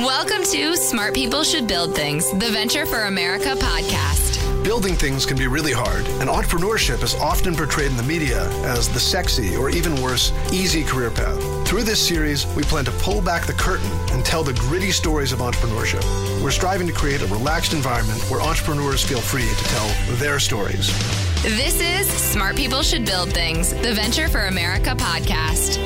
Welcome to Smart People Should Build Things, the Venture for America podcast. Building things can be really hard, and entrepreneurship is often portrayed in the media as the sexy or even worse, easy career path. Through this series, we plan to pull back the curtain and tell the gritty stories of entrepreneurship. We're striving to create a relaxed environment where entrepreneurs feel free to tell their stories. This is Smart People Should Build Things, the Venture for America podcast.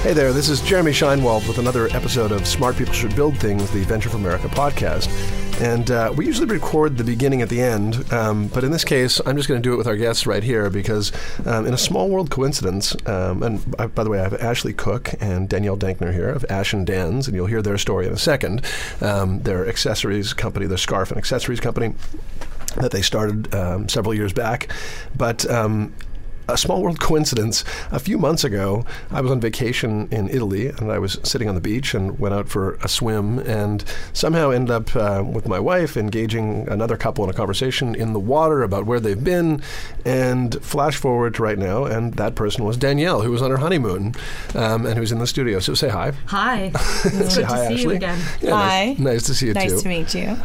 Hey there, this is Jeremy Scheinwald with another episode of Smart People Should Build Things, the Venture for America podcast. And we usually record the beginning at the end, but in this case, I'm just going to do it with our guests right here because in a small world coincidence, and by the way, I have Ashley Cook and Danielle Dankner here of Ash and Dan's, and you'll hear their story in a second. Their accessories company, their scarf and accessories company that they started several years back. But a small world coincidence. A few months ago, I was on vacation in Italy, and I was sitting on the beach and went out for a swim and somehow ended up with my wife engaging another couple in a conversation in the water about where they've been. And flash forward to right now, and that person was Danielle, who was on her honeymoon and who's in the studio. So say hi. Hi. Say hi, Ashley. Good to see you again. Yeah, hi. Nice to see you, too. Nice to meet you.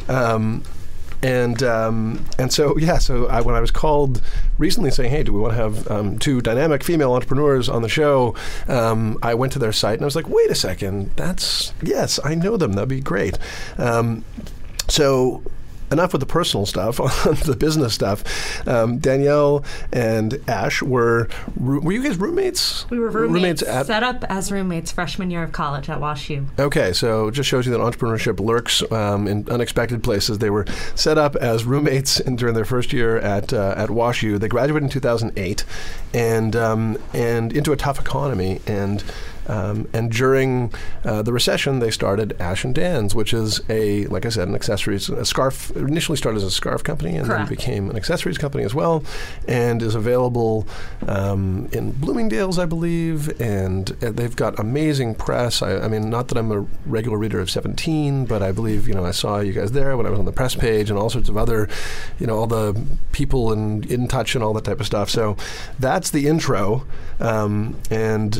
So when I was called recently saying, hey, do we want to have two dynamic female entrepreneurs on the show, I went to their site and I was like, wait a second, yes, I know them, that'd be great. So enough with the personal stuff, on the business stuff. Danielle and Ash were you guys roommates? We were roommates set up as roommates freshman year of college at WashU. Okay, so it just shows you that entrepreneurship lurks in unexpected places. They were set up as roommates during their first year at WashU. They graduated in 2008 and into a tough economy and during the recession, they started Ash and Dan's, which is an accessories, a scarf. Initially started as a scarf company, and Correct. Then became an accessories company as well, and is available in Bloomingdale's, I believe. And they've got amazing press. I mean, not that I'm a regular reader of 17, but I believe I saw you guys there when I was on the press page, and all sorts of other, all the people and in touch and all that type of stuff. So that's the intro, and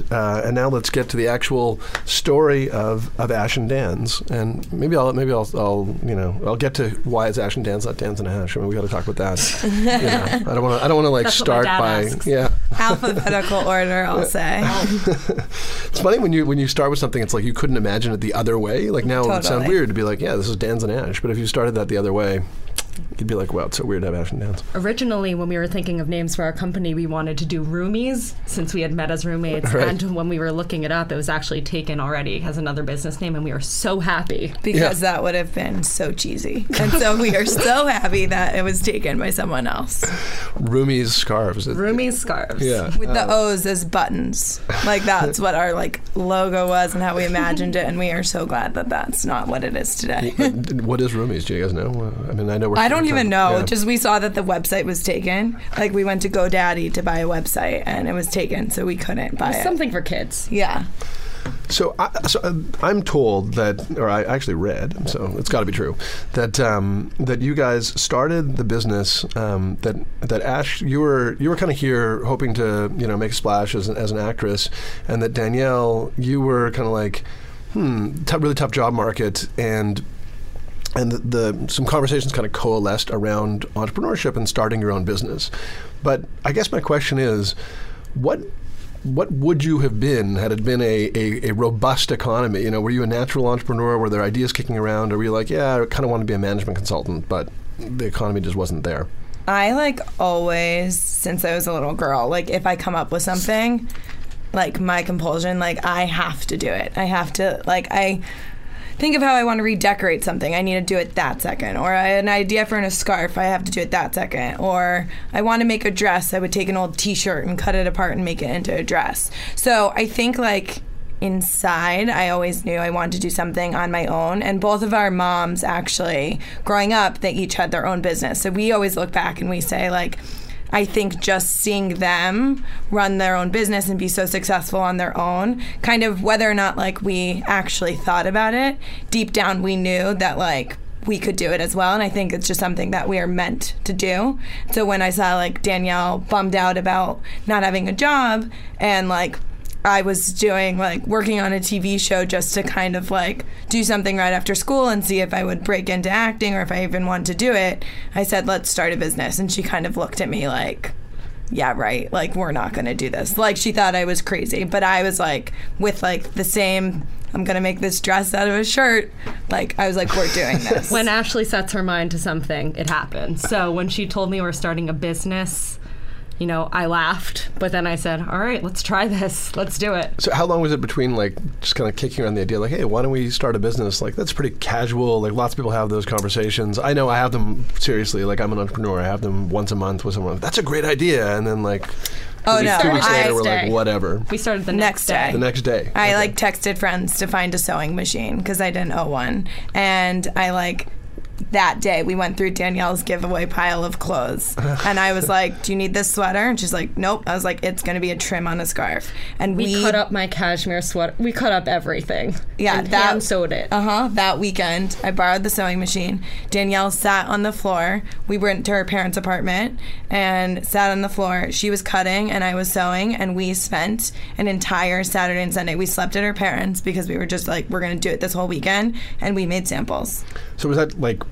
now let's get to the actual story of Ash and Dan's, and I'll get to why it's Ash and Dan's, not Dan's and Ash. I mean, we got to talk about that. I don't want to start by alphabetical order. I'll say it's funny when you start with something, it's like you couldn't imagine it the other way. Like now it would sound weird to be like, yeah, this is Dan's and Ash, but if you started that the other way, you'd be like, wow, it's so weird to have Ash and Dan's. Originally, when we were thinking of names for our company, we wanted to do roomies, since we had met as roommates. Right. And when we were looking it up, it was actually taken already as another business name, and we were so happy. Because that would have been so cheesy. And so we are so happy that it was taken by someone else. Roomies scarves. Roomies scarves. Yeah. With the O's as buttons. Like, that's what our logo was and how we imagined it, and we are so glad that that's not what it is today. What is roomies? Do you guys know? I don't even know. Yeah. Just we saw that the website was taken. Like, we went to GoDaddy to buy a website, and it was taken, so we couldn't buy it. Something for kids. Yeah. So I'm told that, or I actually read, so it's got to be true, that you guys started the business. That Ash, you were kind of here hoping to make a splash as an actress, and that Danielle, you were kind of like, really tough job market, and some conversations kind of coalesced around entrepreneurship and starting your own business. But I guess my question is, what would you have been had it been a robust economy? Were you a natural entrepreneur? Were there ideas kicking around? Or were you like, yeah, I kind of want to be a management consultant, but the economy just wasn't there? I always, since I was a little girl, if I come up with something, my compulsion, I have to do it. I have to, I think of how I want to redecorate something. I need to do it that second. Or an idea for a scarf, I have to do it that second. Or I want to make a dress, I would take an old t-shirt and cut it apart and make it into a dress. So I think inside, I always knew I wanted to do something on my own. And both of our moms, actually, growing up, they each had their own business. So we always look back and we say, like, I think just seeing them run their own business and be so successful on their own, kind of whether or not, like, we actually thought about it, deep down we knew that, like, we could do it as well. And I think it's just something that we are meant to do. So when I saw, like, Danielle bummed out about not having a job, and, like, I was doing, like, working on a TV show just to kind of, like, do something right after school and see if I would break into acting or if I even wanted to do it, I said, let's start a business. And she kind of looked at me like, yeah, right, like, we're not going to do this. Like, she thought I was crazy. But I was, like, with, like, the same, I'm going to make this dress out of a shirt. Like, I was like, we're doing this. When Ashley sets her mind to something, it happens. So when she told me we're starting a business, you know, I laughed, but then I said, all right, let's try this. Let's do it. So how long was it between, like, just kind of kicking around the idea, like, hey, why don't we start a business? Like, that's pretty casual. Like, lots of people have those conversations. I know I have them, seriously. Like, I'm an entrepreneur. I have them once a month with someone. That's a great idea. And then, like, oh, no. 2 weeks later, we're like, whatever. We started the next day. The next day. I like, texted friends to find a sewing machine because I didn't own one. And I, like, that day we went through Danielle's giveaway pile of clothes and I was like, do you need this sweater? And she's like, nope. I was like, it's going to be a trim on a scarf. And we cut up my cashmere sweater. We cut up everything. Yeah. And hand sewed it. That weekend I borrowed the sewing machine. Danielle sat on the floor. We went to her parents' apartment and sat on the floor. She was cutting and I was sewing, and we spent an entire Saturday and Sunday. We slept at her parents because we were just like, we're going to do it this whole weekend, and we made samples. So was that, like,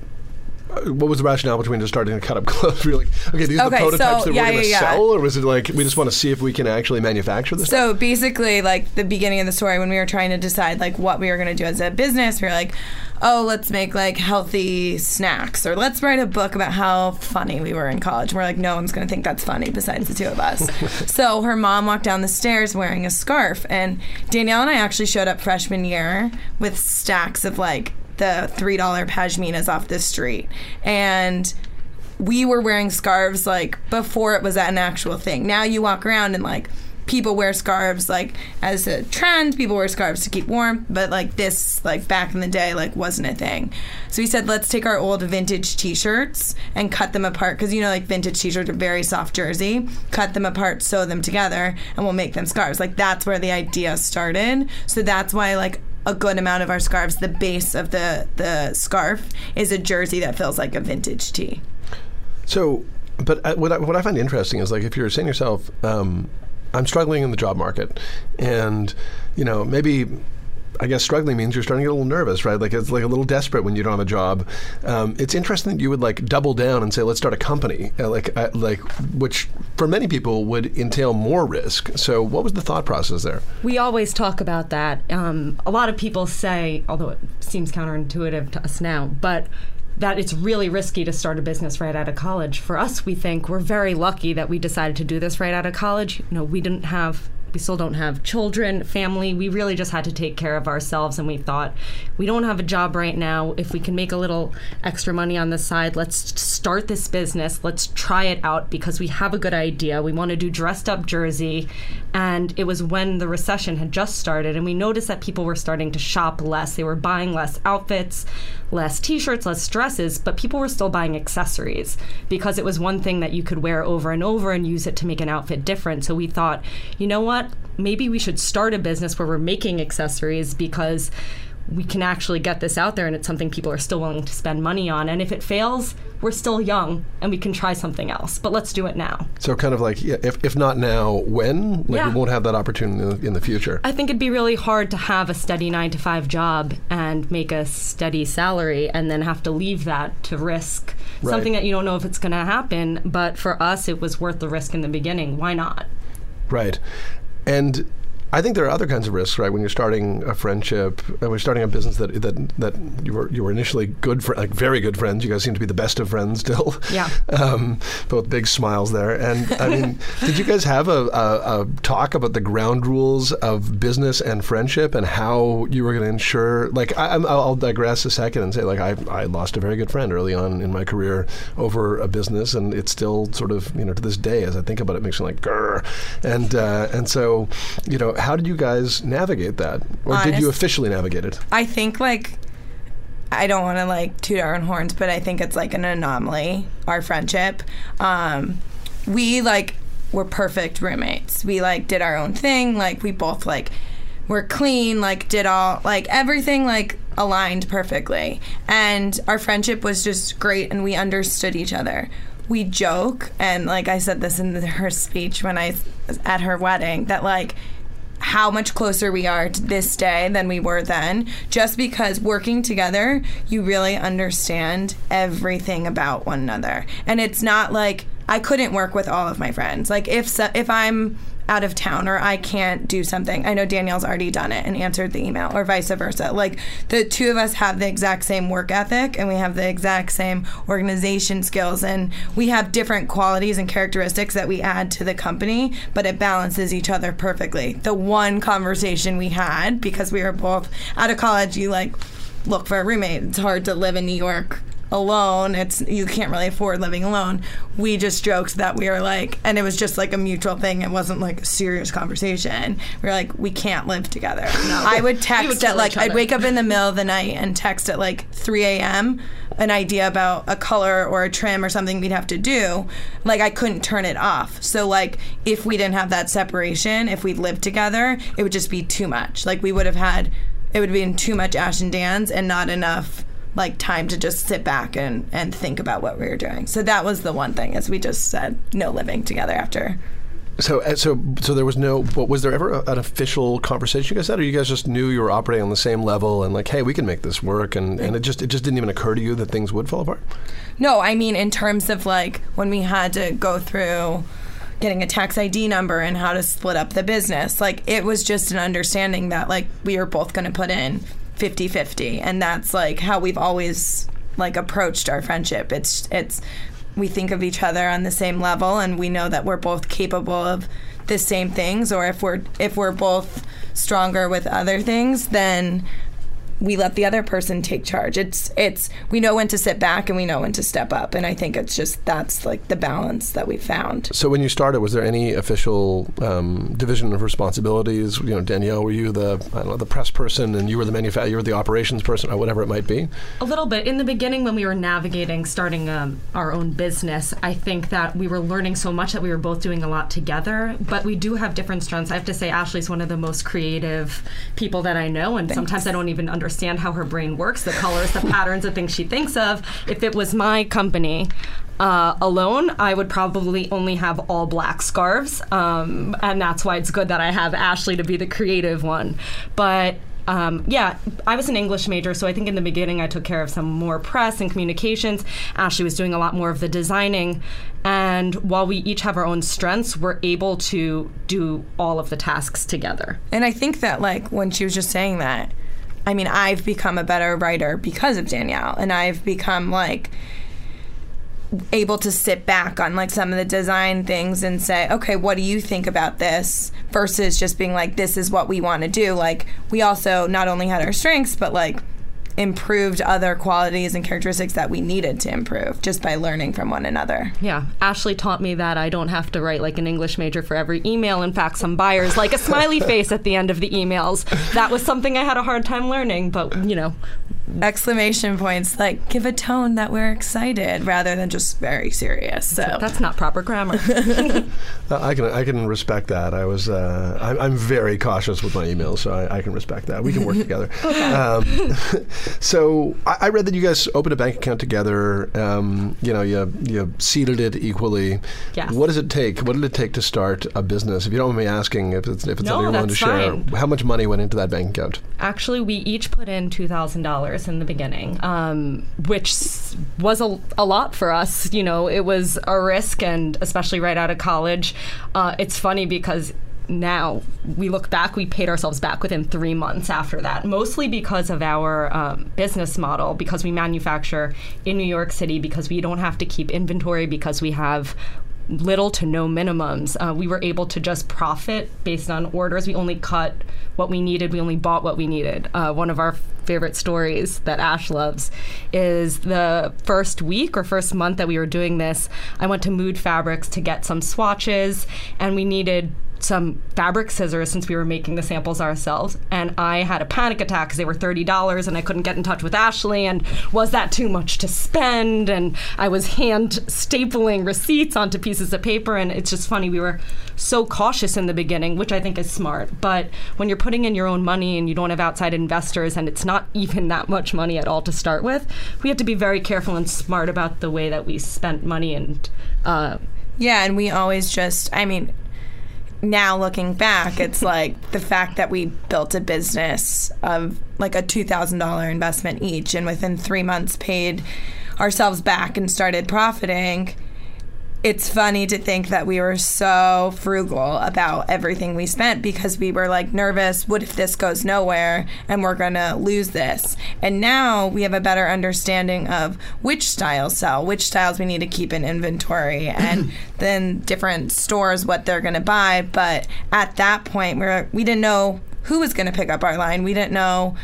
what was the rationale between just starting to cut up clothes? We were like, okay, these are the prototypes that we're going to sell? Or was it like, we just want to see if we can actually manufacture this stuff? So basically, like, the beginning of the story, when we were trying to decide, like, what we were going to do as a business, we were like, oh, let's make, like, healthy snacks, or let's write a book about how funny we were in college. And we're like, no one's going to think that's funny besides the two of us. So her mom walked down the stairs wearing a scarf, and Danielle and I actually showed up freshman year with stacks of, like, the $3 pashminas off the street. And we were wearing scarves, like, before it was an actual thing. Now you walk around and, like, people wear scarves, like, as a trend. People wear scarves to keep warm. But, like, this, like, back in the day, like, wasn't a thing. So we said, let's take our old vintage T-shirts and cut them apart. Because, you know, like, vintage T-shirts are very soft jersey. Cut them apart, sew them together, and we'll make them scarves. Like, that's where the idea started. So that's why, like, a good amount of our scarves, the base of the scarf is a jersey that feels like a vintage tee. So, but what I find interesting is, like, if you're saying to yourself, I'm struggling in the job market, and, you know, maybe, I guess struggling means you're starting to get a little nervous, right? Like, it's like a little desperate when you don't have a job. It's interesting that you would, like, double down and say, let's start a company, which for many people would entail more risk. So what was the thought process there? We always talk about that. A lot of people say, although it seems counterintuitive to us now, but that it's really risky to start a business right out of college. For us, we think we're very lucky that we decided to do this right out of college. You know, we still don't have children, family. We really just had to take care of ourselves, and we thought, we don't have a job right now. If we can make a little extra money on the side, let's start this business. Let's try it out because we have a good idea. We want to do dressed up jersey. And it was when the recession had just started, and we noticed that people were starting to shop less. They were buying less outfits, less T-shirts, less dresses, but people were still buying accessories because it was one thing that you could wear over and over and use it to make an outfit different. So we thought, you know what? Maybe we should start a business where we're making accessories because we can actually get this out there, and it's something people are still willing to spend money on. And if it fails, we're still young and we can try something else, but let's do it now. So kind of like, yeah, if not now, when? Like, yeah. We won't have that opportunity in the future. I think it'd be really hard to have a steady 9-to-5 job and make a steady salary and then have to leave that to risk something that you don't know if it's going to happen. But for us, it was worth the risk in the beginning. Why not? Right. And I think there are other kinds of risks, right? When you're starting a friendship, and we're starting a business that you were initially good for, like, very good friends. You guys seem to be the best of friends still. Yeah. Both big smiles there. And I mean, did you guys have a talk about the ground rules of business and friendship and how you were going to ensure? Like, I'll digress a second and say, like, I lost a very good friend early on in my career over a business, and it's still sort of, you know, to this day, as I think about it, makes me like grr. And so, you know. how did you guys navigate that? Or did you officially navigate it? I think, like, I don't want to, like, toot our own horns, but I think it's, like, an anomaly, our friendship. We, like, were perfect roommates. We, like, did our own thing. Like, we both, like, were clean, like, did all, like, everything, like, aligned perfectly. And our friendship was just great, and we understood each other. We joke, and, like, I said this in her speech when I was at her wedding, that, like, how much closer we are to this day than we were then, just because working together, you really understand everything about one another. And it's not like I couldn't work with all of my friends. Like, if I'm out of town or I can't do something, I know Danielle's already done it and answered the email, or vice versa. Like, the two of us have the exact same work ethic, and we have the exact same organization skills, and we have different qualities and characteristics that we add to the company, but it balances each other perfectly. The one conversation we had, because we were both out of college, you, like, look for a roommate. It's hard to live in New York alone. It's, you can't really afford living alone. We just joked that we were like, and it was just like a mutual thing. It wasn't like a serious conversation. We were like, we can't live together. No. I would text at like, I'd wake up in the middle of the night and text at like 3 a.m. an idea about a color or a trim or something we'd have to do. Like, I couldn't turn it off. So like, if we didn't have that separation, if we lived together, it would just be too much. Like, we would have had, it would have been too much Ash and Dan's and not enough like time to just sit back and think about what we were doing. So that was the one thing, is we just said no living together after. So there was no, was there ever an official conversation you guys had, or you guys just knew you were operating on the same level and like, hey, we can make this work, and it just didn't even occur to you that things would fall apart? No, I mean, in terms of like when we had to go through getting a tax ID number and how to split up the business, like it was just an understanding that like we were both going to put in 50-50, and that's like how we've always like approached our friendship. It's we think of each other on the same level, and we know that we're both capable of the same things, or if we're both stronger with other things, then we let the other person take charge. It's we know when to sit back and we know when to step up, and I think it's just that's like the balance that we found. So when you started, was there any official division of responsibilities? You know, Danielle, were you the the press person, and you were the you were the operations person, or whatever it might be? A little bit in the beginning when we were navigating starting our own business. I think that we were learning so much that we were both doing a lot together, but we do have different strengths. I have to say, Ashley's one of the most creative people that I know, and sometimes I don't even understand how her brain works, the colors, the patterns, the things she thinks of. If it was my company alone, I would probably only have all black scarves, and that's why it's good that I have Ashley to be the creative one. But I was an English major, so I think in the beginning I took care of some more press and communications. Ashley was doing a lot more of the designing, and while we each have our own strengths, we're able to do all of the tasks together. And I think that, like, when she was just saying that, I mean, I've become a better writer because of Danielle, and I've become, like, able to sit back on, like, some of the design things and say, okay, what do you think about this? Versus just being like, this is what we want to do. Like, we also not only had our strengths, but, like, improved other qualities and characteristics that we needed to improve just by learning from one another. Yeah. Ashley taught me that I don't have to write like an English major for every email. In fact, some buyers like a smiley face at the end of the emails. That was something I had a hard time learning, but you know. Exclamation points, like, give a tone that we're excited rather than just very serious. So that's not proper grammar. I can respect that. I was I'm very cautious with my emails, so I can respect that. We can work together. So I read that you guys opened a bank account together. You seeded it equally. Yes. What does it take? What did it take to start a business? If you don't mind me asking, if it's something you're willing to share, how much money went into that bank account? Actually, we each put in $2,000. In the beginning, which was a lot for us. You know, it was a risk, and especially right out of college. It's funny because now we look back, we paid ourselves back within 3 months after that, mostly because of our business model, because we manufacture in New York City, because we don't have to keep inventory, because we have little to no minimums. We were able to just profit based on orders. We only cut what we needed. We only bought what we needed. One of our favorite stories that Ash loves is the first week or first month that we were doing this, I went to Mood Fabrics to get some swatches, and we needed some fabric scissors since we were making the samples ourselves, and I had a panic attack because they were $30 and I couldn't get in touch with Ashley, and was that too much to spend? And I was hand stapling receipts onto pieces of paper, and it's just funny, we were so cautious in the beginning, which I think is smart, but when you're putting in your own money and you don't have outside investors and it's not even that much money at all to start with, we had to be very careful and smart about the way that we spent money. And yeah, and we always just, I mean, now looking back, it's like the fact that we built a business of like a $2,000 investment each, and within 3 months paid ourselves back and started profiting. It's funny to think that we were so frugal about everything we spent because we were like nervous, what if this goes nowhere and we're gonna lose this? And now we have a better understanding of which styles sell, which styles we need to keep in inventory, and then different stores, what they're gonna buy. But at that point, we didn't know who was gonna pick up our line. We didn't know,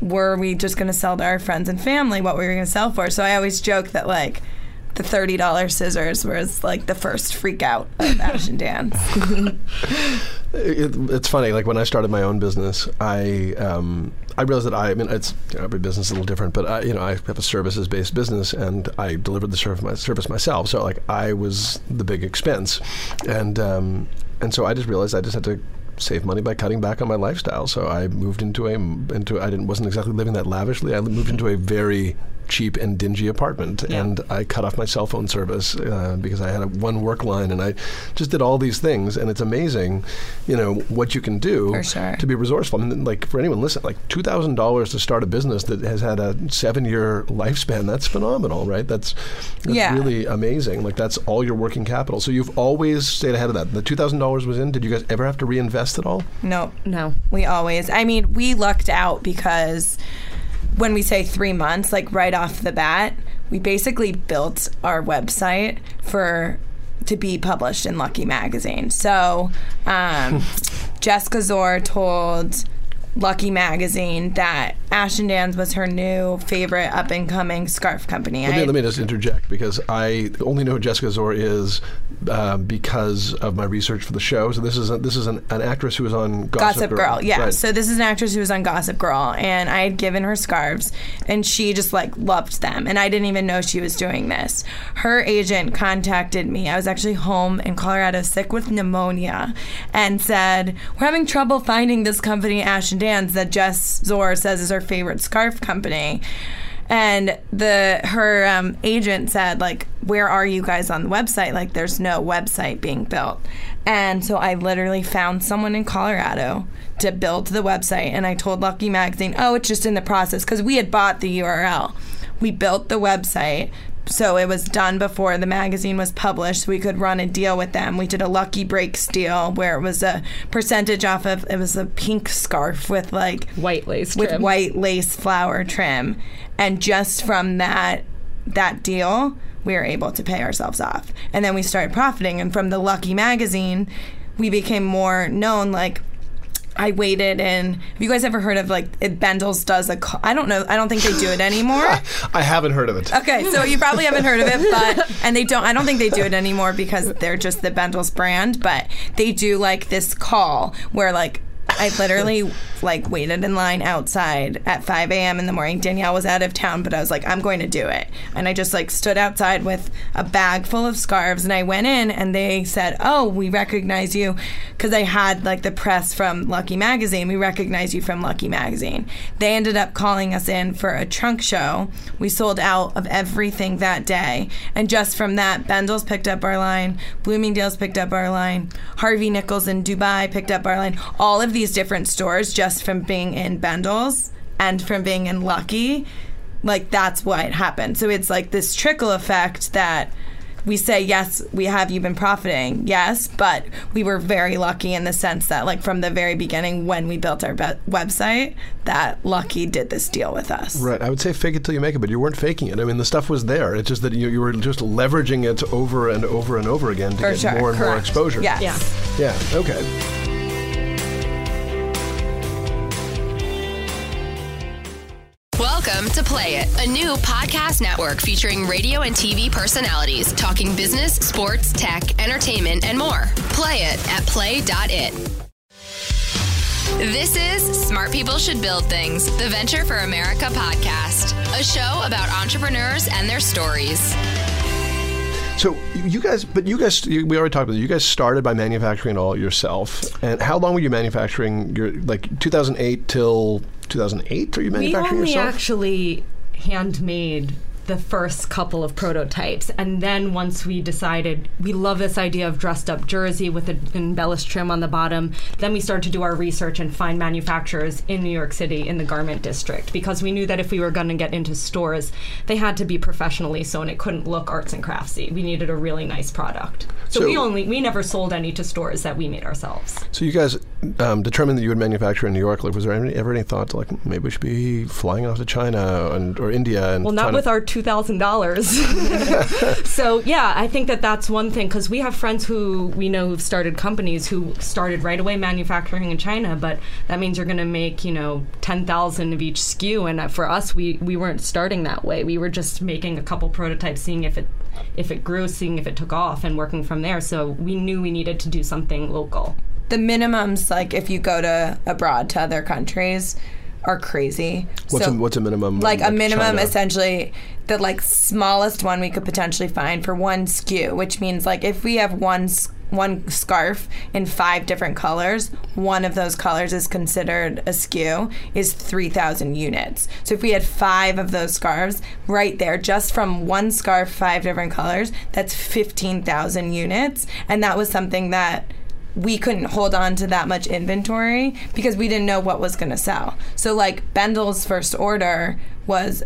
were we just gonna sell to our friends and family, what we were gonna sell for. So I always joke that like, the $30 scissors was like the first freak out of Ash and Dan's. It's funny, like when I started my own business, I realized that I mean, it's, you know, every business is a little different, but I have a services-based business, and I delivered the service myself, so like I was the big expense, and so I just realized I just had to save money by cutting back on my lifestyle. So I moved wasn't exactly living that lavishly. I moved into a very cheap and dingy apartment, yeah. And I cut off my cell phone service because I had one work line, and I just did all these things, and it's amazing, you know, what you can do for sure. To be resourceful. I mean, like for anyone listen, like $2,000 to start a business that has had a 7-year lifespan, that's phenomenal, right? That's yeah. Really amazing. Like that's all your working capital. So you've always stayed ahead of that. The $2,000 was in, did you guys ever have to reinvest at all? No. We always, I mean, we lucked out because when we say 3 months, like right off the bat, we basically built our website to be published in Lucky Magazine. So Jessica Szohr told Lucky Magazine that Ash and Dan's was her new favorite up-and-coming scarf company. Let me just interject, because I only know who Jessica Szohr is because of my research for the show. So this is an actress who was on Gossip Girl. Yeah, right. So this is an actress who was on Gossip Girl, and I had given her scarves, and she just like loved them, and I didn't even know she was doing this. Her agent contacted me. I was actually home in Colorado sick with pneumonia, and said, we're having trouble finding this company, Ash and Dan, that Jess Szohr says is her favorite scarf company. And her agent said, like, where are you guys on the website? Like, there's no website being built. And so I literally found someone in Colorado to build the website. And I told Lucky Magazine, oh, it's just in the process, because we had bought the URL. We built the website, so it was done before the magazine was published. We could run a deal with them. We did a Lucky Breaks deal where it was a percentage off of, it was a pink scarf with like white lace flower trim. And just from that deal, we were able to pay ourselves off. And then we started profiting. And from the Lucky Magazine, we became more known. Like, I waited in, have you guys ever heard of, like, Bendel's does a, I don't know, I don't think they do it anymore. I haven't heard of it. Okay, so you probably haven't heard of it, but, and they don't, I don't think they do it anymore because they're just the Bendel's brand, but they do, like, this call where, like, I literally, like, waited in line outside at 5 a.m. in the morning. Danielle was out of town, but I was like, I'm going to do it. And I just, like, stood outside with a bag full of scarves, and I went in, and they said, oh, we recognize you, because I had, like, the press from Lucky Magazine. We recognize you from Lucky Magazine. They ended up calling us in for a trunk show. We sold out of everything that day. And just from that, Bendel's picked up our line. Bloomingdale's picked up our line. Harvey Nichols in Dubai picked up our line. All of these different stores, just from being in Bendel's and from being in Lucky, like, that's what happened. So it's like this trickle effect that we say, yes, we have you been profiting, yes, but we were very lucky in the sense that, like, from the very beginning when we built our website, that Lucky did this deal with us. Right. I would say fake it till you make it, but you weren't faking it. I mean, the stuff was there. It's just that you were just leveraging it over and over and over again to get more and more exposure. Yes. Yeah. Okay. Welcome to Play It, a new podcast network featuring radio and TV personalities talking business, sports, tech, entertainment, and more. Play it at play.it. This is Smart People Should Build Things, the Venture for America podcast, a show about entrepreneurs and their stories. So we already talked about this. You guys started by manufacturing it all yourself. And how long were you manufacturing your, like 2008 till 2008? Were you manufacturing yourself? We only actually handmade the first couple of prototypes. And then once we decided, we love this idea of dressed up jersey with an embellished trim on the bottom, then we started to do our research and find manufacturers in New York City in the garment district, because we knew that if we were going to get into stores, they had to be professionally sewn. It couldn't look arts and craftsy. We needed a really nice product. So we never sold any to stores that we made ourselves. So you guys determined that you would manufacture in New York. Like, was there ever any thought to, like, maybe we should be flying off to China or India? And well, not with our $2,000. So yeah, I think that's one thing, because we have friends who we know who've started companies who started right away manufacturing in China, but that means you're going to make 10,000 of each SKU. And for us, we weren't starting that way. We were just making a couple prototypes, seeing if it grew, seeing if it took off, and working from there. So we knew we needed to do something local. The minimums, like if you go to abroad to other countries, are crazy. What's a minimum? Like a minimum, China? Essentially, the smallest one we could potentially find for one SKU, which means if we have one scarf in 5 different colors, one of those colors is considered a SKU, is 3,000 units. So if we had 5 of those scarves right there, just from one scarf, 5 different colors, that's 15,000 units. And that was something that we couldn't hold on to that much inventory because we didn't know what was going to sell. So Bendel's first order was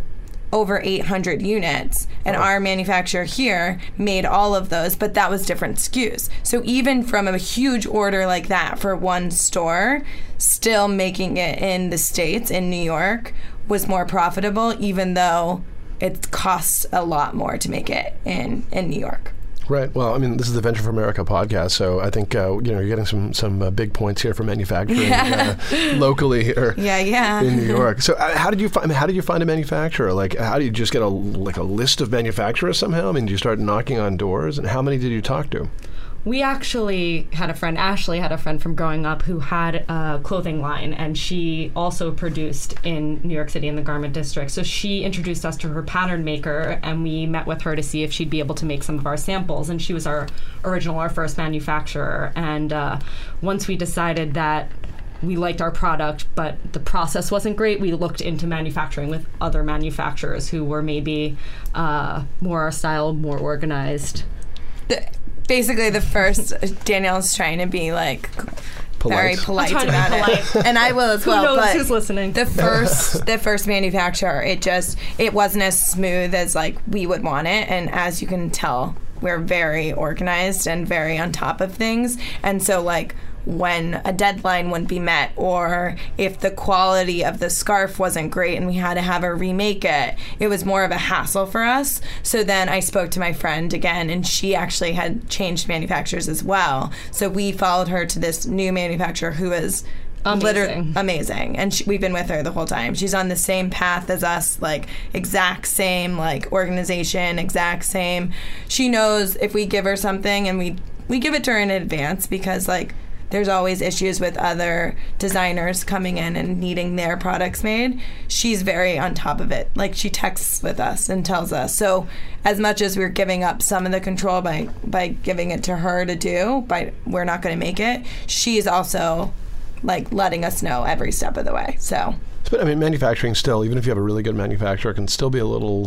over 800 units, and our manufacturer here made all of those, but that was different SKUs. So even from a huge order like that for one store, still making it in the States, in New York, was more profitable, even though it costs a lot more to make it in New York. Right. Well, I mean, this is the Venture for America podcast, so I think you're getting some big points here for manufacturing locally here. In New York. So, how did you find a manufacturer? Like, how do you just get a list of manufacturers somehow? I mean, do you start knocking on doors, and how many did you talk to? We actually had a friend, Ashley had a friend from growing up who had a clothing line, and she also produced in New York City in the garment district. So she introduced us to her pattern maker, and we met with her to see if she'd be able to make some of our samples. And she was our first manufacturer. And once we decided that we liked our product, but the process wasn't great, we looked into manufacturing with other manufacturers who were maybe more our style, more organized. Basically, the first, Danielle's trying to be very polite about it, and I will as well. Who knows who's listening? The first manufacturer, it wasn't as smooth as we would want it, and as you can tell, we're very organized and very on top of things, and so when a deadline wouldn't be met, or if the quality of the scarf wasn't great and we had to have her remake it, it was more of a hassle for us. So then I spoke to my friend again, and she actually had changed manufacturers as well. So we followed her to this new manufacturer who is literally amazing, and we've been with her the whole time. She's on the same path as us, exact same organization, exact same. She knows if we give her something, and we give it to her in advance, because there's always issues with other designers coming in and needing their products made. She's very on top of it. She texts with us and tells us. So as much as we're giving up some of the control by giving it to her to do, by we're not going to make it, she's also letting us know every step of the way. So. But I mean, manufacturing still, even if you have a really good manufacturer, can still be a little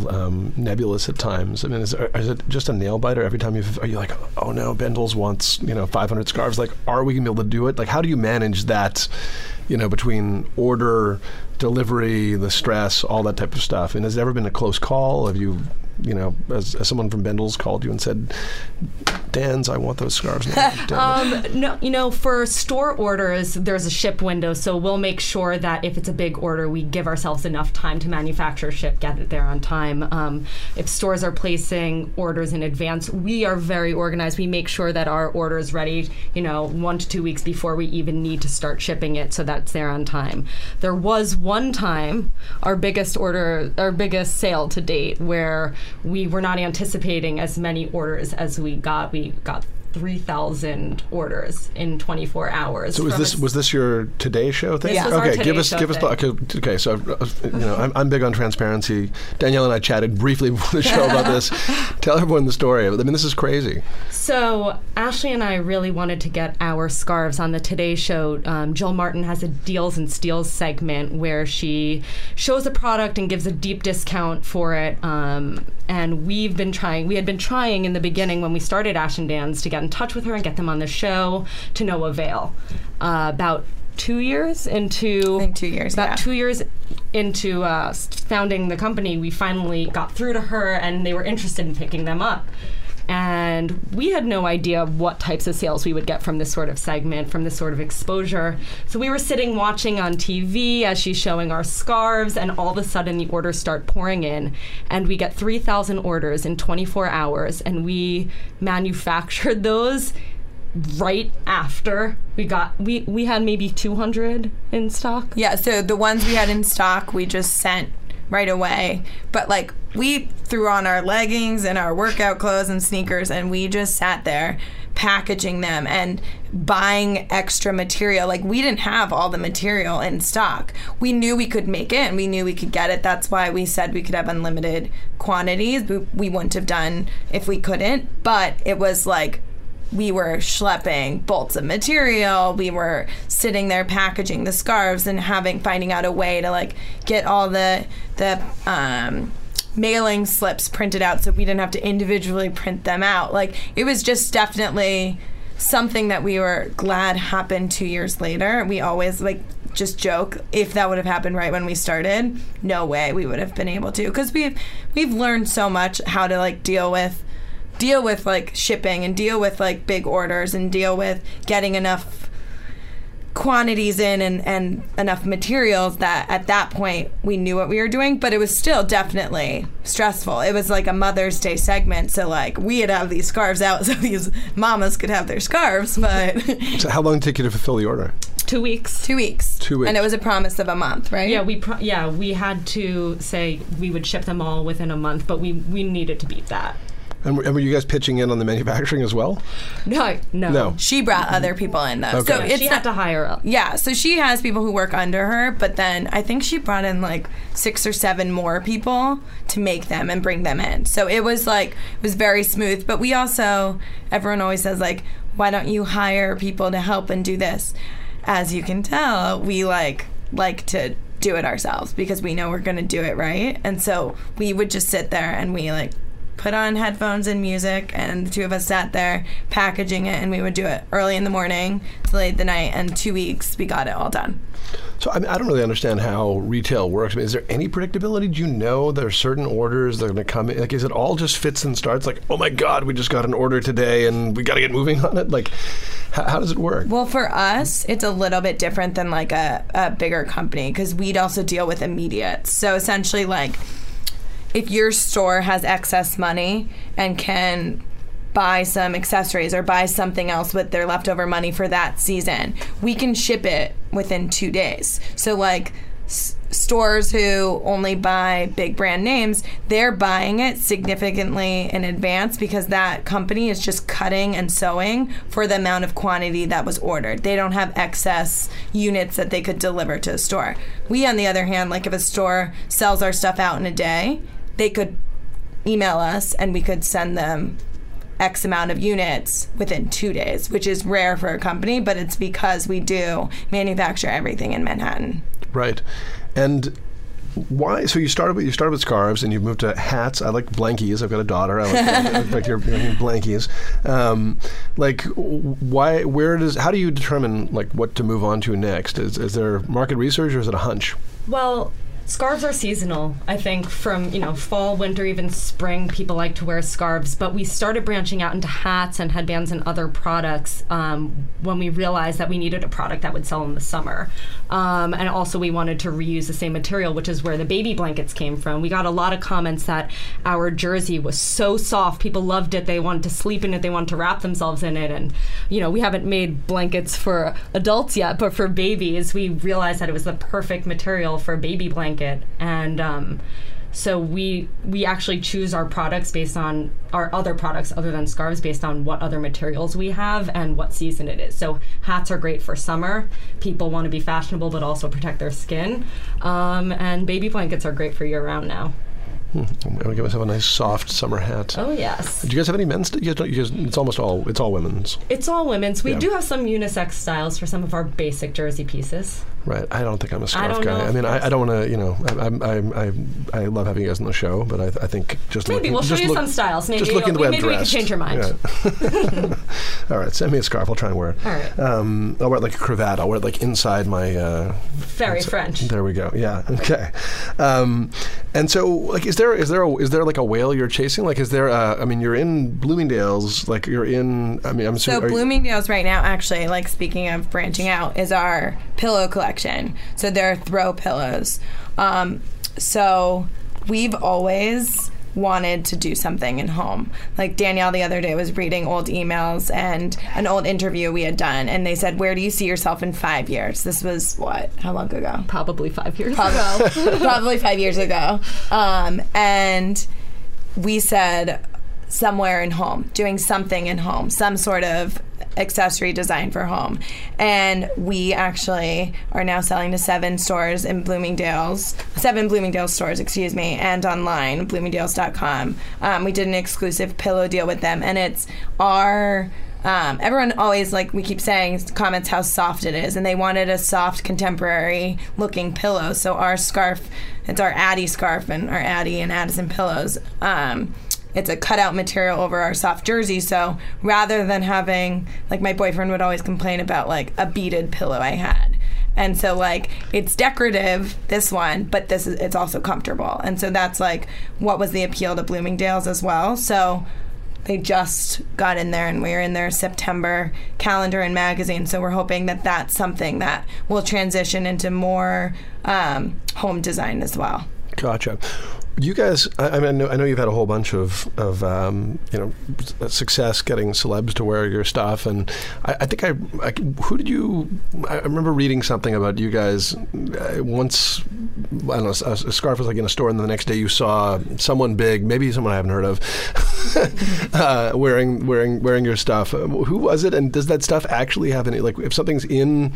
nebulous at times. I mean, is it just a nail biter every time? Are you oh no, Bendel's wants 500 scarves? Are we gonna be able to do it? How do you manage that? Between order, delivery, the stress, all that type of stuff. And has it ever been a close call? Have you? As someone from Bendel's called you and said, "Dan's, I want those scarves." No, for store orders, there's a ship window, so we'll make sure that if it's a big order, we give ourselves enough time to manufacture, ship, get it there on time. If stores are placing orders in advance, we are very organized. We make sure that our order is ready, 1 to 2 weeks before we even need to start shipping it, so that that's there on time. There was one time, our biggest sale to date, where we were not anticipating as many orders as we got. We got 3,000 orders in 24 hours. So was this your Today Show thing? Yeah. Okay, give us so I'm big on transparency. Danielle and I chatted briefly before the show about this. Tell everyone the story. I mean, this is crazy. So Ashley and I really wanted to get our scarves on the Today Show. Jill Martin has a Deals and Steals segment where she shows a product and gives a deep discount for it. And we had been trying in the beginning when we started Ash and Dan's to get in touch with her and get them on the show, to no avail. About 2 years into... I think 2 years, about yeah. 2 years into founding the company, we finally got through to her and they were interested in picking them up. And we had no idea what types of sales we would get from this sort of segment, from this sort of exposure. So we were sitting watching on TV as she's showing our scarves, and all of a sudden the orders start pouring in. And we get 3,000 orders in 24 hours, and we manufactured those right after we had maybe 200 in stock. Yeah, so the ones we had in stock, we just sent right away. But like, we threw on our leggings and our workout clothes and sneakers, and we just sat there packaging them and buying extra material. Like, we didn't have all the material in stock. We knew we could make it and we knew we could get it. That's why we said we could have unlimited quantities. We wouldn't have done if we couldn't, but it was like, we were schlepping bolts of material. We were sitting there packaging the scarves and finding out a way to like get all the mailing slips printed out, so we didn't have to individually print them out. Like, it was just definitely something that we were glad happened 2 years later. We always like just joke, if that would have happened right when we started, no way we would have been able to, because we've learned so much how to like deal with like shipping and deal with like big orders and deal with getting enough quantities in and enough materials, that at that point we knew what we were doing, but it was still definitely stressful. It was like a Mother's Day segment, so like we had to have these scarves out so these mamas could have their scarves, but... So how long did it take you to fulfill the order? 2 weeks. 2 weeks. 2 weeks. And it was a promise of a month, right? Yeah, we had to say we would ship them all within a month, but we needed to beat that. And were you guys pitching in on the manufacturing as well? No. She brought other people in, though. Okay. So she had to hire up. Yeah, so she has people who work under her, but then I think she brought in like 6 or 7 more people to make them and bring them in. So it was like, it was very smooth, but we also, everyone always says like, why don't you hire people to help and do this? As you can tell, we like to do it ourselves because we know we're going to do it right. And so we would just sit there and we like, put on headphones and music, and the two of us sat there packaging it, and we would do it early in the morning to late the night, and 2 weeks we got it all done. So I don't really understand how retail works. I mean, is there any predictability? Do you know there are certain orders that are going to come in? Like, is it all just fits and starts? Like, oh my God, we just got an order today and we got to get moving on it? Like, how does it work? Well, for us, it's a little bit different than like a bigger company, because we'd also deal with immediate. So essentially like, if your store has excess money and can buy some accessories or buy something else with their leftover money for that season, we can ship it within 2 days. So like stores who only buy big brand names, they're buying it significantly in advance because that company is just cutting and sewing for the amount of quantity that was ordered. They don't have excess units that they could deliver to a store. We, on the other hand, like if a store sells our stuff out in a day, they could email us and we could send them X amount of units within 2 days, which is rare for a company, but it's because we do manufacture everything in Manhattan. Right. And why? So you started with scarves and you've moved to hats. I like blankies. I've got a daughter. I like your blankies. Like, why? Where does? How do you determine like what to move on to next? Is there market research or is it a hunch? Well, Scarves are seasonal. I think from, you know, fall, winter, even spring, people like to wear scarves. But we started branching out into hats and headbands and other products when we realized that we needed a product that would sell in the summer. And also we wanted to reuse the same material, which is where the baby blankets came from. We got a lot of comments that our jersey was so soft. People loved it. They wanted to sleep in it. They wanted to wrap themselves in it. And, you know, we haven't made blankets for adults yet, but for babies, we realized that it was the perfect material for baby blankets. And so we actually choose our products based on our other products other than scarves based on what other materials we have and what season it is. So hats are great for summer. People want to be fashionable but also protect their skin. And baby blankets are great for year-round now. I'm going to give us a nice soft summer hat. Oh, yes. Do you guys have any men's? It's almost all, it's all women's. It's all women's. We do have some unisex styles for some of our basic jersey pieces. Right. I don't think I'm a scarf guy. I mean, I don't want to, you know, I love having you guys on the show, but I think just maybe we'll show you some styles. Maybe we can change your mind. Yeah. All right. Send me a scarf. I'll try and wear it. All right. I'll wear it like a cravat. I'll wear it like inside my... Very French. There we go. Yeah. Okay. And so, like, is there like a whale you're chasing? Like, is there? I mean, you're in Bloomingdale's. Like, you're in. I mean, I'm assuming. So Bloomingdale's right now, actually, like speaking of branching out, is our pillow collection. So there are throw pillows. So we've always wanted to do something in home. Like Danielle the other day was reading old emails and an old interview we had done, and they said, "Where do you see yourself in 5 years?" This was what? How long ago? Probably 5 years ago. Probably 5 years ago. And we said somewhere in home, doing something in home, some sort of accessory design for home. And we actually are now selling to 7 stores in Bloomingdale's, 7 Bloomingdale's stores, excuse me, and online, bloomingdales.com. We did an exclusive pillow deal with them, and it's our... everyone always, like we keep saying, comments how soft it is, and they wanted a soft, contemporary-looking pillow. So our scarf, it's our Addie scarf and our Addie and Addison pillows. It's a cutout material over our soft jersey, so rather than having, like my boyfriend would always complain about like a beaded pillow I had. And so like it's decorative, this one, but this is, it's also comfortable. And so that's like what was the appeal to Bloomingdale's as well. So they just got in there, and we were in their September calendar and magazine. So we're hoping that that's something that will transition into more home design as well. Gotcha. You guys, I mean, I know you've had a whole bunch of you know, success getting celebs to wear your stuff, and I think who did you? I remember reading something about you guys once. I don't know, a scarf was like in a store, and the next day you saw someone big, maybe someone I haven't heard of, wearing your stuff. Who was it? And does that stuff actually have any? Like, if something's in,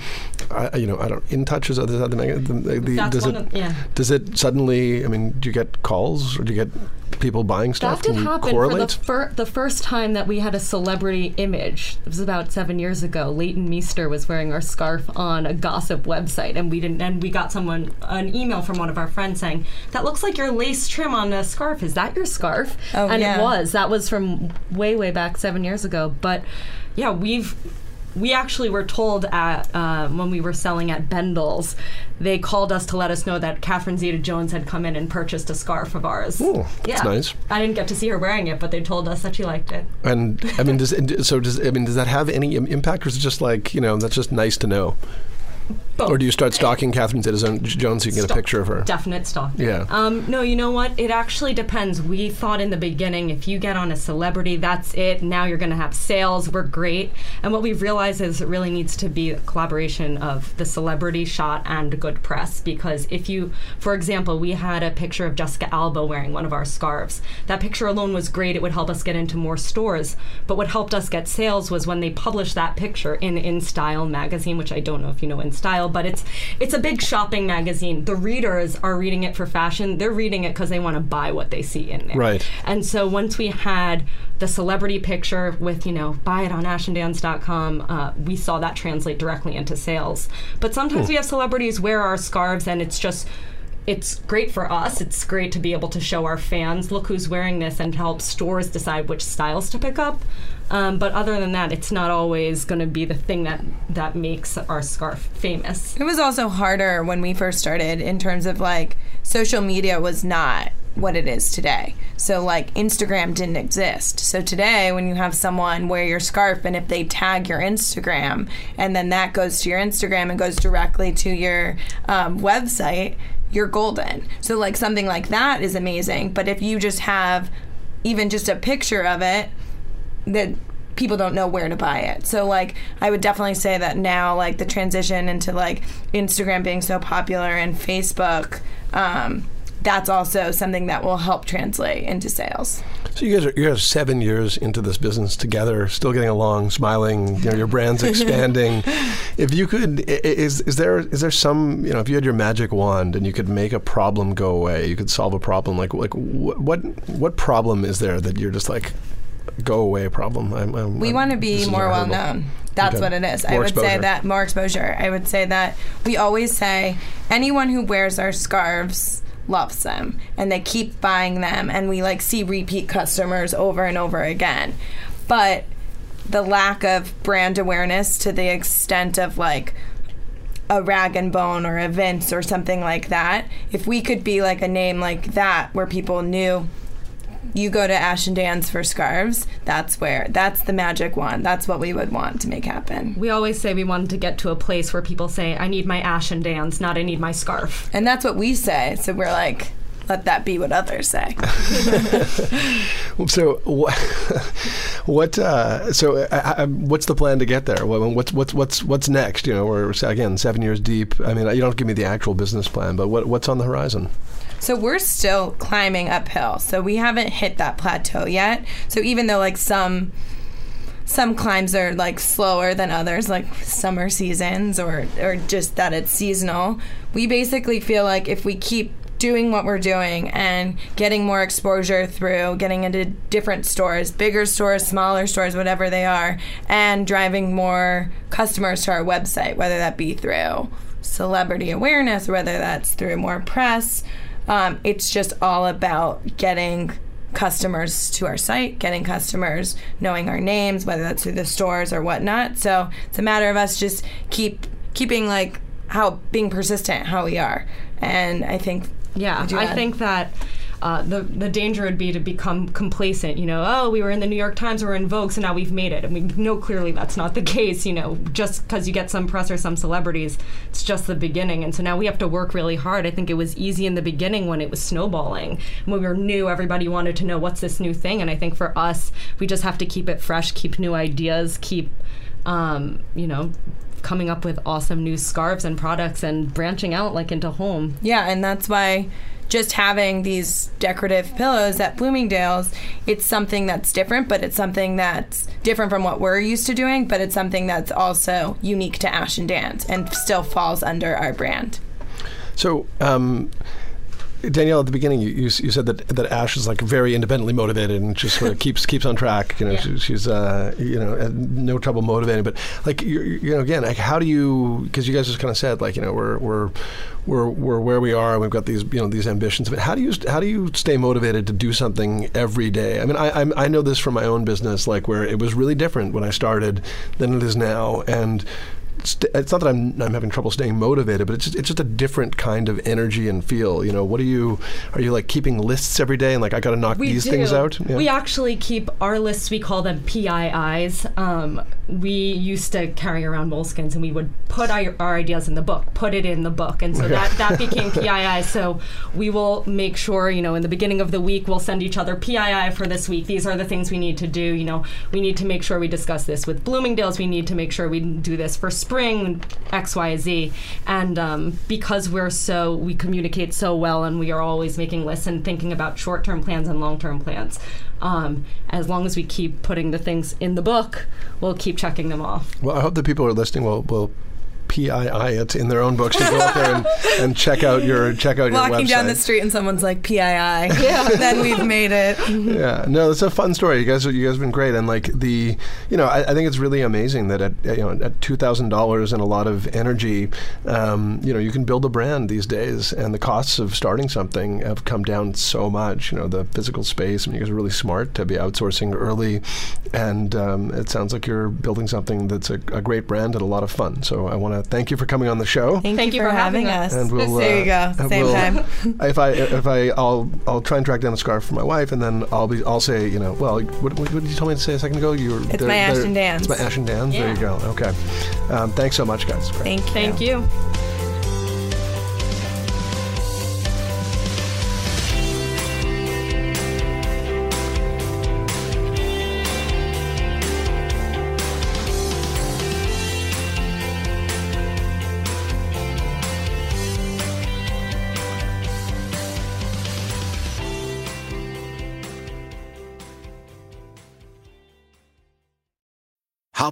you know, I don't. In touches other than does it suddenly? I mean, do you get calls, or do you get people buying stuff? That did happen for the first time that we had a celebrity image. It was about 7 years ago. Leighton Meester was wearing our scarf on a gossip website, and we didn't. And we got an email from one of our friends saying, "That looks like your lace trim on a scarf. Is that your scarf?" Oh, and yeah. It was. That was from way back 7 years ago. But yeah, we actually were told at when we were selling at Bendel's, they called us to let us know that Catherine Zeta-Jones had come in and purchased a scarf of ours. Ooh, that's nice. I didn't get to see her wearing it, but they told us that she liked it. And I mean, does that have any impact, or is it just like, you know, that's just nice to know? Both. Or do you start stalking Catherine Zeta-Jones so you can get a picture of her? Definite stalking. Yeah. No, you know what? It actually depends. We thought in the beginning, if you get on a celebrity, that's it. Now you're going to have sales. We're great. And what we've realized is it really needs to be a collaboration of the celebrity shot and good press. Because if you, for example, we had a picture of Jessica Alba wearing one of our scarves. That picture alone was great. It would help us get into more stores. But what helped us get sales was when they published that picture in InStyle magazine, which I don't know if you know InStyle, but it's a big shopping magazine. The readers are reading it for fashion. They're reading it because they want to buy what they see in there. Right. And so once we had the celebrity picture with, you know, buy it on ashanddans.com, we saw that translate directly into sales. But sometimes we have celebrities wear our scarves, and it's just... It's great for us. It's great to be able to show our fans, look who's wearing this, and help stores decide which styles to pick up. But other than that, it's not always going to be the thing that makes our scarf famous. It was also harder when we first started in terms of like social media was not what it is today. So like Instagram didn't exist. So today when you have someone wear your scarf and if they tag your Instagram and then that goes to your Instagram and goes directly to your website, you're golden. So like something like that is amazing. But if you just have even just a picture of it, that people don't know where to buy it. So like I would definitely say that now like the transition into like Instagram being so popular and Facebook, that's also something that will help translate into sales. So you guys are 7 years into this business together, still getting along, smiling. You know, your brand's expanding. If you could, is there some, you know, if you had your magic wand and you could make a problem go away, you could solve a problem. Like what problem is there that you're just like, go away problem? We want to be more well known. That's okay. What it is. I would say that more exposure. I would say that we always say anyone who wears our scarves loves them and they keep buying them and we like see repeat customers over and over again. But the lack of brand awareness to the extent of like a Rag and Bone or a Vince or something like that, if we could be like a name like that where people knew you go to Ash and Dan's for scarves, that's the magic wand. That's what we would want to make happen. We always say we wanted to get to a place where people say, I need my Ash and Dan's, not I need my scarf. And that's what we say. So we're like, let that be what others say. So what's the plan to get there? What's next? You know, we're again 7 years deep. I mean, you don't have to give me the actual business plan, but what's on the horizon? So we're still climbing uphill. So we haven't hit that plateau yet. So even though like some climbs are like slower than others, like summer seasons or just that it's seasonal, we basically feel like if we keep doing what we're doing and getting more exposure through getting into different stores, bigger stores, smaller stores, whatever they are, and driving more customers to our website, whether that be through celebrity awareness, whether that's through more press. It's just all about getting customers to our site, getting customers knowing our names, whether that's through the stores or whatnot. So it's a matter of us just keeping like how being persistent, how we are. And I think I think that the danger would be to become complacent, you know, oh, we were in the New York Times, we were in Vogue, so now we've made it. I mean, no, clearly that's not the case, you know, just because you get some press or some celebrities, it's just the beginning. And so now we have to work really hard. I think it was easy in the beginning when it was snowballing. When we were new, everybody wanted to know what's this new thing. And I think for us, we just have to keep it fresh, keep new ideas, keep, you know, coming up with awesome new scarves and products and branching out like into home. Yeah, and that's why just having these decorative pillows at Bloomingdale's, it's something that's different, but it's something that's different from what we're used to doing, but it's something that's also unique to Ash and Dan's and still falls under our brand. So, Danielle, at the beginning, you said that Ash is like very independently motivated and just sort of keeps on track. You know, yeah. she's you know, no trouble motivating. But like you know, again, like how do you? Because you guys just kind of said like, you know, we're where we are and we've got these, you know, these ambitions. But how do you stay motivated to do something every day? I mean, I know this from my own business, like where it was really different when I started than it is now, and it's not that I'm having trouble staying motivated, but it's just a different kind of energy and feel. You know, what are you like keeping lists every day and like I got to knock these things out? Yeah. We actually keep our lists. We call them PIIs. We used to carry around moleskins and we would put our ideas in the book, put it in the book, and so that became PII. So we will make sure, you know, in the beginning of the week we'll send each other PII for this week. These are the things we need to do. You know, we need to make sure we discuss this with Bloomingdale's. We need to make sure we do this for spring, X, Y, Z. And because we communicate so well and we are always making lists and thinking about short-term plans and long-term plans, as long as we keep putting the things in the book, we'll keep checking them off. Well, I hope that people who are listening will PII it in their own books to go out there and check out your website. Walking down the street and someone's like PII, yeah, then we've made it. Yeah, no, it's a fun story. You guys have been great, and like the, you know, I think it's really amazing that at $2,000 and a lot of energy, you know, you can build a brand these days, and the costs of starting something have come down so much. You know, the physical space. I mean, you guys are really smart to be outsourcing early, and it sounds like you're building something that's a great brand and a lot of fun. So I want to Thank you for coming on the show. Thank you for having us. And we'll, there you go. Same time. I'll try and track down a scarf for my wife, and then I'll say, you know, well, what did you tell me to say a second ago? It's my Ash and Dan's. It's my Ash and Dan's. Yeah. There you go. Okay. Thanks so much, guys. Thank you. How